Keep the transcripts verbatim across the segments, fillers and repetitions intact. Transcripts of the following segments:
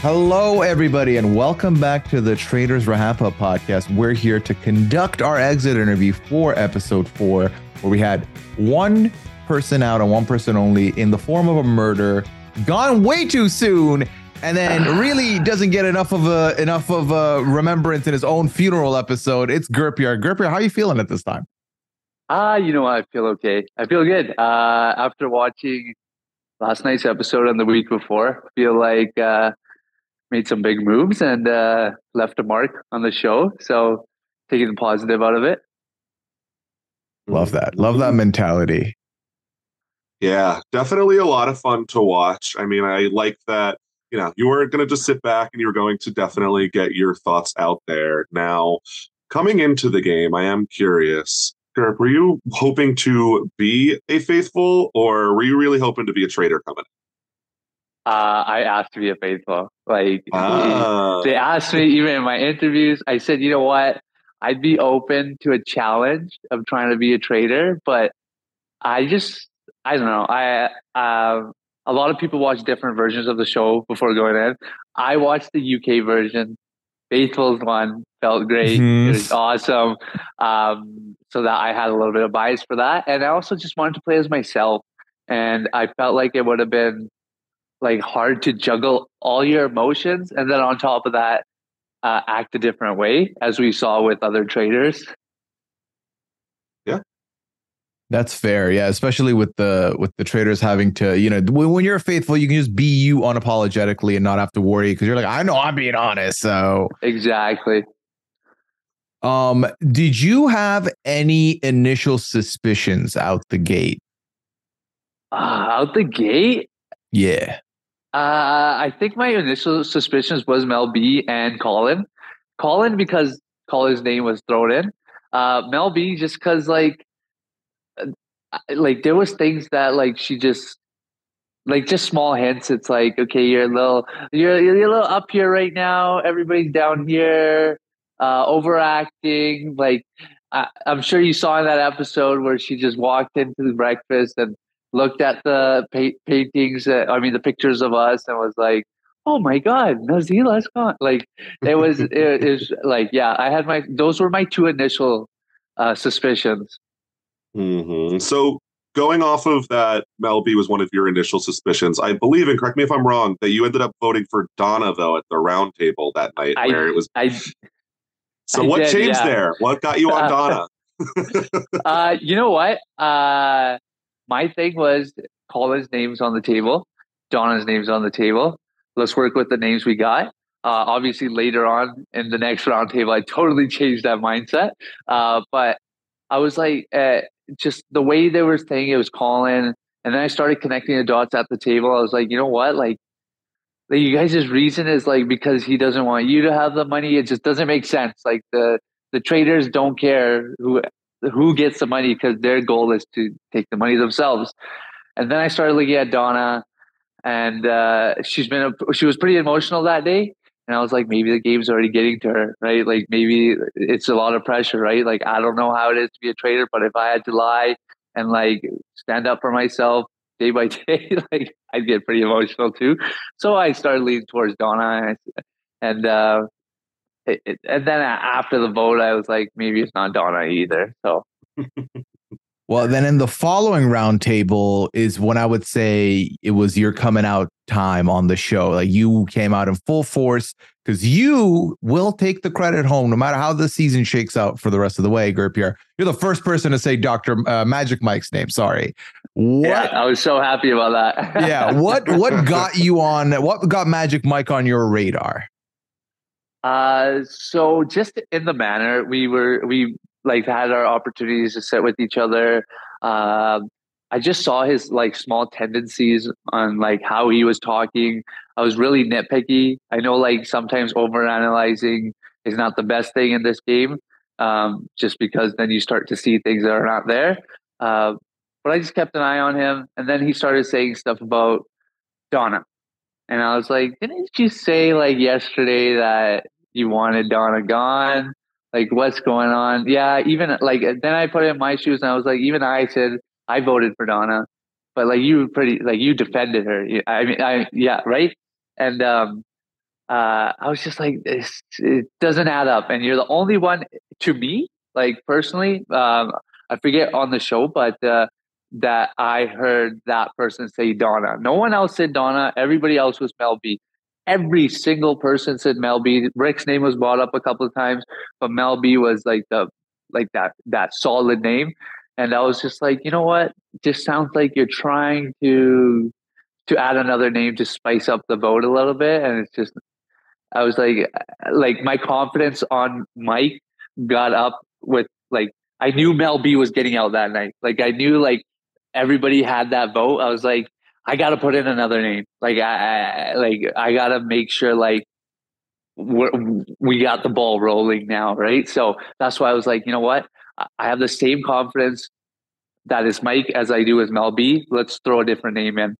Hello, everybody, and welcome back to the Traitors Rahapa Podcast. We're here to conduct our exit interview for episode four, where we had one person out and one person only in the form of a murder, gone way too soon, and then really doesn't get enough of a enough of a remembrance in his own funeral episode. It's Gurpyar. Gurpyar, how are you feeling at this time? Ah, uh, you know, I feel okay. I feel good uh, after watching last night's episode and the week before. I feel like. Uh, Made some big moves and uh, left a mark on the show. So taking the positive out of it. Love that. Love that mentality. Yeah, definitely a lot of fun to watch. I mean, I like that, you know, you weren't going to just sit back and you were going to definitely get your thoughts out there. Now, coming into the game, I am curious. Kirk, were you hoping to be a faithful or were you really hoping to be a traitor coming in? Uh, I asked to be a faithful. Like ah. they asked me even in my interviews. I said, you know what? I'd be open to a challenge of trying to be a traitor, but I just I don't know. I uh, a lot of people watch different versions of the show before going in. I watched the U K version. Faithful's one felt great. Mm-hmm. It was awesome. Um, so that I had a little bit of bias for that, and I also just wanted to play as myself, and I felt like it would have been. Like hard to juggle all your emotions. And then on top of that, uh, act a different way as we saw with other traders. Yeah, that's fair. Yeah. Especially with the, with the traders having to, you know, when, when you're faithful, you can just be you unapologetically and not have to worry. Cause you're like, I know I'm being honest. So exactly. Um, did you have any initial suspicions out the gate? Uh, out the gate? Yeah. Uh, I think my initial suspicions was Mel B and Colin. Colin, because Colin's name was thrown in. Uh, Mel B, just because, like, like, there was things that, like, she just like just small hints. It's like, okay, you're a little, you're, you're a little up here right now. Everybody's down here, uh, overacting. Like I, I'm sure you saw in that episode where she just walked into the breakfast and looked at the pa- paintings. Uh, I mean, the pictures of us, and was like, oh my God, Nazila's gone. Like it was, it, it was like, yeah, I had my, those were my two initial uh, suspicions. Mm-hmm. So going off of that, Mel B was one of your initial suspicions. I believe, and correct me if I'm wrong, that you ended up voting for Donna though at the round table that night I, where it was. I, so I what did, changed yeah. there? What got you on uh, Donna? uh, you know what? Uh, my thing was Colin's name's on the table. Donna's name's on the table. Let's work with the names we got. Uh, obviously, later on in the next round table, I totally changed that mindset. Uh, but I was like, uh, just the way they were saying it was Colin. And then I started connecting the dots at the table. I was like, you know what? Like, like you guys' reason is like, because he doesn't want you to have the money. It just doesn't make sense. Like the, the traders don't care who, who gets the money because their goal is to take the money themselves. And then I started looking at Donna. And uh, she's been, a, she was pretty emotional that day. And I was like, maybe the game's already getting to her, right? Like maybe it's a lot of pressure, right? Like, I don't know how it is to be a trader, but if I had to lie and like stand up for myself day by day, like I'd get pretty emotional too. So I started leaning towards Donna. And, uh, it, it, and then after the vote, I was like, maybe it's not Donna either. So. Well, then in the following roundtable is when I would say it was your coming out time on the show. Like you came out in full force because you will take the credit home no matter how the season shakes out for the rest of the way, Gurpyar. You're the first person to say Doctor Uh, Magic Mike's name. Sorry. What, yeah, I was so happy about that. yeah. What What got you on? What got Magic Mike on your radar? Uh, so just in the manner we were, we. like had our opportunities to sit with each other. Uh, I just saw his like small tendencies on like how he was talking. I was really nitpicky. I know like sometimes overanalyzing is not the best thing in this game, um, just because then you start to see things that are not there. Uh, but I just kept an eye on him. And then he started saying stuff about Donna. And I was like, didn't you say like yesterday that you wanted Donna gone? Like, what's going on? Yeah, even like, then I put in my shoes and I was like, even I said, I voted for Donna, but like, you pretty, like, you defended her. I mean, I, yeah, right. And um, uh, I was just like, this, it doesn't add up. And you're the only one to me, like, personally, um, I forget on the show, but uh, that I heard that person say Donna. No one else said Donna. Everybody else was Mel B. Every single person said Mel B. Rick's name was brought up a couple of times, but Mel B was like the like that that solid name. And I was just like, you know what? Just sounds like you're trying to to add another name to spice up the vote a little bit. And it's just, I was like, like my confidence on Mike got up with like I knew Mel B was getting out that night. Like I knew like everybody had that vote. I was like, I got to put in another name. Like I, I like I got to make sure like we're, we got the ball rolling now, right? So that's why I was like, you know what? I have the same confidence that is Mike as I do with Mel B. Let's throw a different name in.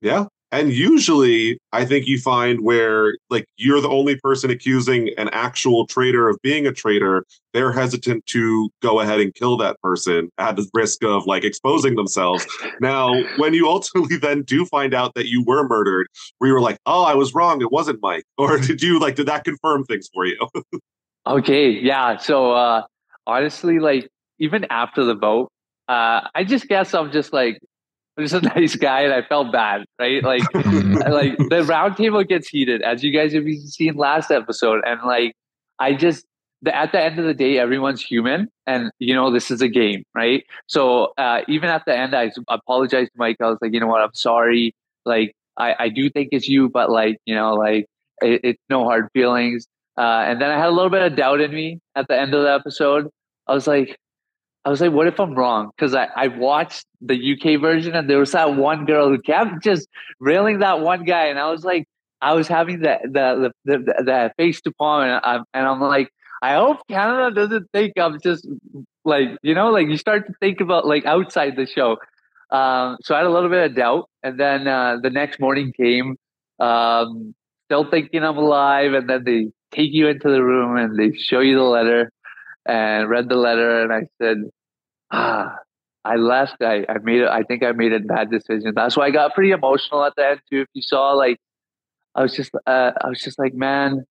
Yeah. And usually I think you find where like you're the only person accusing an actual traitor of being a traitor, they're hesitant to go ahead and kill that person at the risk of like exposing themselves. Now, when you ultimately then do find out that you were murdered, where you were like, oh, I was wrong. It wasn't Mike. Or did you like, did that confirm things for you? Okay. Yeah. So uh, honestly, like even after the vote, uh, I just guess I'm just like, I'm just a nice guy, and I felt bad, right? Like, like the roundtable gets heated, as you guys have seen last episode. And like, I just the, at the end of the day, everyone's human, and you know this is a game, right? So uh, even at the end, I apologized to Mike. I was like, you know what, I'm sorry. Like, I, I do think it's you, but like, you know, like it, it's no hard feelings. Uh, and then I had a little bit of doubt in me at the end of the episode. I was like. I was like, what if I'm wrong? Because I, I watched the U K version and there was that one girl who kept just railing that one guy. And I was like, I was having the the the, the, the face to palm. And I'm, and I'm like, I hope Canada doesn't think I'm just like, you know, like you start to think about like outside the show. Um, so I had a little bit of doubt. And then uh, the next morning came, um, still thinking I'm alive. And then they take you into the room and they show you the letter, and read the letter. And I said, ah, I left. I, I made it. I think I made a bad decision. That's why I got pretty emotional at the end too. If you saw, like, I was just, uh, I was just like, man,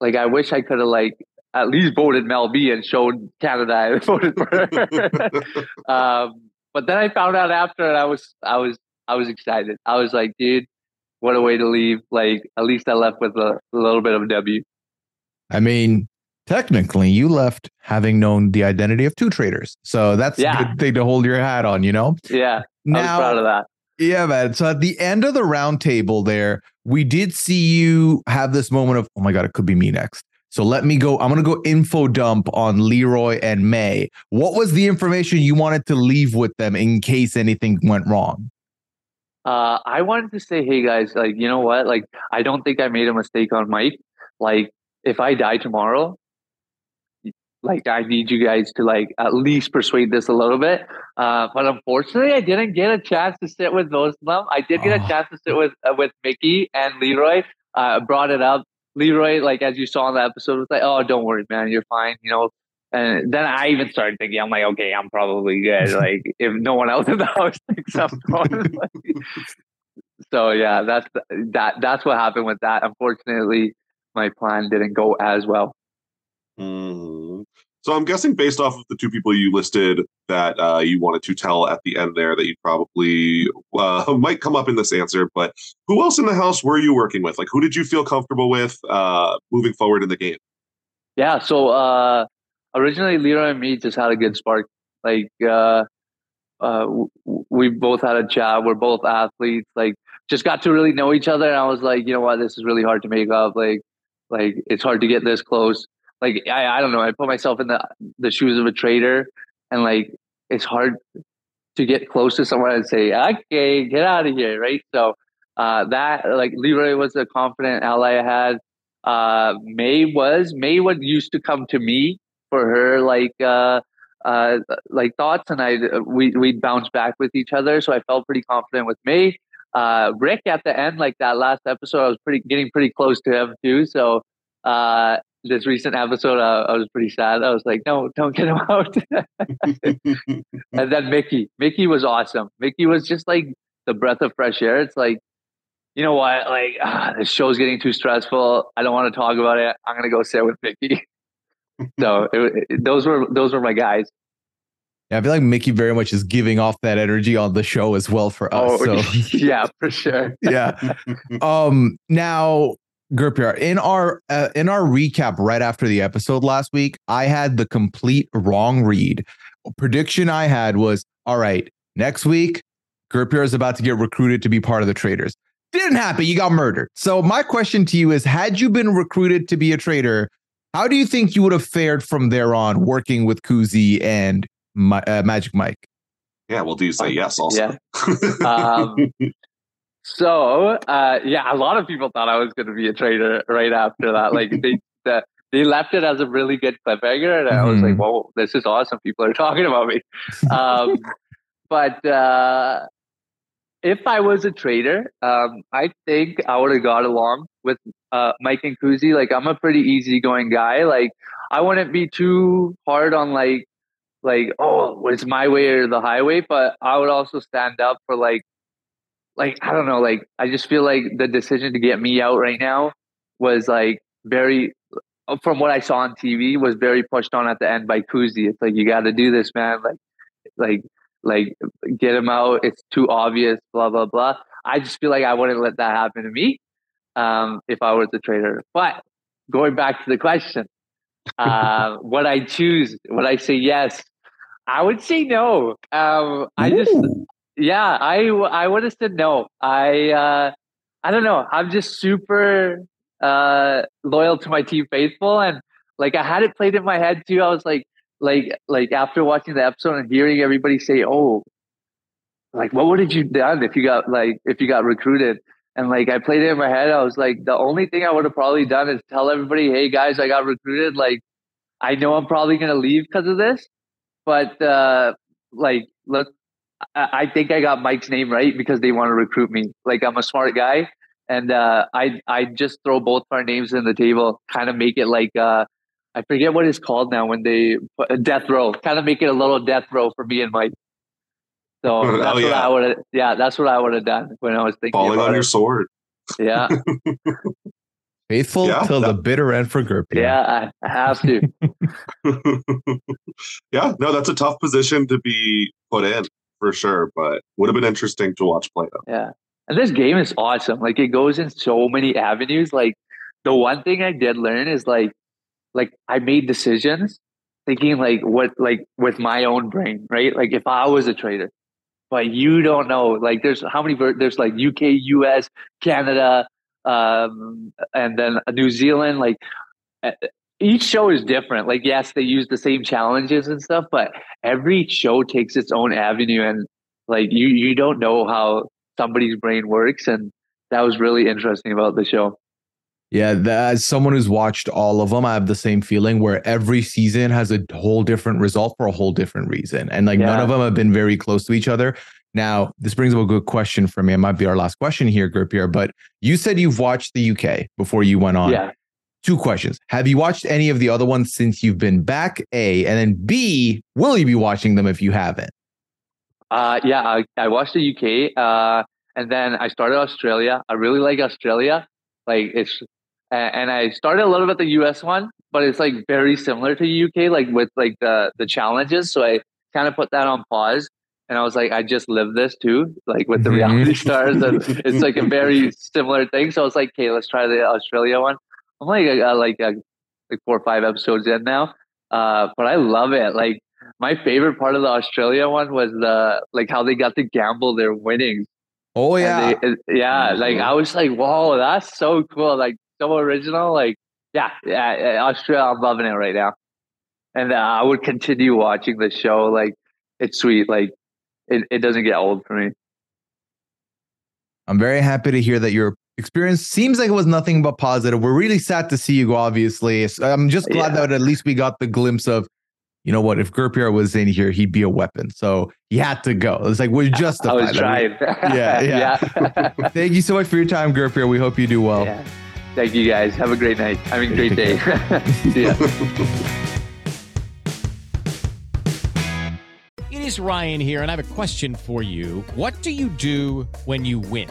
like, I wish I could have, like, at least voted Mel B and showed Canada I voted for her. um, but then I found out after, and I was, I was, I was excited. I was like, dude, what a way to leave. Like, at least I left with a, a little bit of W. I mean, technically, you left having known the identity of two traitors. So that's yeah. a good thing to hold your hat on, you know? Yeah, now, I was proud of that. Yeah, man. So at the end of the round table there, we did see you have this moment of, oh my God, it could be me next. So let me go. I'm going to go info dump on Leroy and May. What was the information you wanted to leave with them in case anything went wrong? Uh, I wanted to say, hey guys, like, you know what? Like, I don't think I made a mistake on Mike. Like, if I die tomorrow, like, I need you guys to, like, at least persuade this a little bit. Uh, but unfortunately, I didn't get a chance to sit with most of them. I did get oh. a chance to sit with uh, with Mickey and Leroy. Uh, brought it up. Leroy, like, as you saw in the episode, was like, oh, don't worry, man, you're fine, you know. And then I even started thinking, I'm like, okay, I'm probably good. Like, if no one else in the house thinks I'm going. So, yeah, that's that. That's what happened with that. Unfortunately, my plan didn't go as well. Mm-hmm. So I'm guessing based off of the two people you listed that uh, you wanted to tell at the end there that you probably uh, might come up in this answer, but who else in the house were you working with? Like, who did you feel comfortable with uh, moving forward in the game? Yeah, so uh, originally Leroy and me just had a good spark. Like, uh, uh, w- we both had a chat. We're both athletes. Like, just got to really know each other. And I was like, you know what? This is really hard to make up. Like, like it's hard to get this close. Like, I, I don't know. I put myself in the, the shoes of a traitor, and, like, it's hard to get close to someone and say, okay, get out of here, right? So uh, that, like, Leroy was a confident ally I had. Uh, May was. May would used to come to me for her, like, uh, uh, like thoughts, and I we, we'd bounce back with each other. So I felt pretty confident with May. Uh, Rick, at the end, like, that last episode, I was pretty getting pretty close to him, too. So... Uh, This recent episode, uh, I was pretty sad. I was like, no, don't get him out. And then Mickey. Mickey was awesome. Mickey was just like the breath of fresh air. It's like, you know what? Like, ah, this show's getting too stressful. I don't want to talk about it. I'm going to go sit with Mickey. So it, it, those were those were my guys. Yeah, I feel like Mickey very much is giving off that energy on the show as well for us. Oh, so. Yeah, for sure. Yeah. Um. Now... Gurpyar, in our uh, in our recap right after the episode last week, I had the complete wrong read. A prediction I had was, all right, next week, Gurpyar is about to get recruited to be part of the Traitors. Didn't happen. You got murdered. So my question to you is, had you been recruited to be a traitor, how do you think you would have fared from there on working with Kuzy and my, uh, Magic Mike? Yeah, well, do you say yes also? Yeah. Um... So, uh, yeah, a lot of people thought I was going to be a traitor right after that. Like, they the, they left it as a really good cliffhanger, and I mm-hmm. was like, whoa, this is awesome. People are talking about me. Um, but uh, if I was a traitor, um, I think I would have got along with uh, Mike and Kuzy. Like, I'm a pretty easygoing guy. Like, I wouldn't be too hard on, like, like oh, it's my way or the highway. But I would also stand up for, like, Like, I don't know, like, I just feel like the decision to get me out right now was, like, very, from what I saw on T V, was very pushed on at the end by Kuzy. It's like, you got to do this, man. Like, like, like, get him out. It's too obvious, blah, blah, blah. I just feel like I wouldn't let that happen to me um, if I was a traitor. But going back to the question, uh, would I choose? Would I say yes? I would say no. Um, I Ooh. just... Yeah, I, I would have said no. I uh, I don't know. I'm just super uh, loyal to my team, faithful, and like I had it played in my head too. I was like, like, like after watching the episode and hearing everybody say, "Oh, like what would have you done if you got like if you got recruited?" And like I played it in my head. I was like, the only thing I would have probably done is tell everybody, "Hey guys, I got recruited. Like I know I'm probably gonna leave because of this, but uh, like let's." I think I got Mike's name right because they want to recruit me. Like, I'm a smart guy, and uh, I I just throw both our names in the table, kind of make it like uh, I forget what it's called now when they death row, kind of make it a little death row for me and Mike. So that's oh, yeah. what I would, yeah, that's what I would have done when I was thinking. Falling about on it. Your sword, yeah. Faithful yeah, till that, the bitter end for Gurpyar. Yeah, I have to. Yeah, no, that's a tough position to be put in. For sure, but would have been interesting to watch play out. Yeah, and this game is awesome. Like, it goes in so many avenues. Like, the one thing I did learn is like, like I made decisions thinking like what, like with my own brain, right? Like, if I was a trader, but you don't know. Like, there's how many? There's like U K, U S, Canada, um, and then New Zealand. Like, each show is different. Like, yes, they use the same challenges and stuff, but every show takes its own avenue, and like you, you don't know how somebody's brain works, and that was really interesting about the show. Yeah, that, as someone who's watched all of them, I have the same feeling where every season has a whole different result for a whole different reason, and like yeah. none of them have been very close to each other. Now, this brings up a good question for me. It might be our last question here, Gurpyar, but you said you've watched the U K before you went on. Yeah. Two questions. Have you watched any of the other ones since you've been back? A, and then B, will you be watching them if you haven't? Uh, yeah, I, I watched the U K uh, and then I started Australia. I really like Australia. Like it's, and I started a little bit the U S one, but it's like very similar to U K, like with like the, the challenges. So I kind of put that on pause and I was like, I just live this too, like with the reality stars. And it's like a very similar thing. So I was like, okay, let's try the Australia one. I'm like uh, like uh, like four or five episodes in now, uh, but I love it. Like my favorite part of the Australia one was the like how they got to gamble their winnings. Oh yeah, they, yeah. Like I was like, whoa, that's so cool. Like so original. Like yeah, yeah. Australia, I'm loving it right now, and uh, I would continue watching the show. Like it's sweet. Like it, it doesn't get old for me. I'm very happy to hear that you're. Experience seems like it was nothing but positive. We're really sad to see you go, obviously. I'm just glad yeah. that at least we got the glimpse of, you know what, if Gurpyar was in here, he'd be a weapon. So he had to go. It's like, we're justified. I was trying. Yeah, yeah. yeah. Thank you so much for your time, Gurpyar. We hope you do well. Yeah. Thank you, guys. Have a great night. Have a great day. See ya. It is Ryan here, and I have a question for you. What do you do when you win?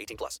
eighteen plus.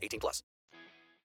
eighteen plus.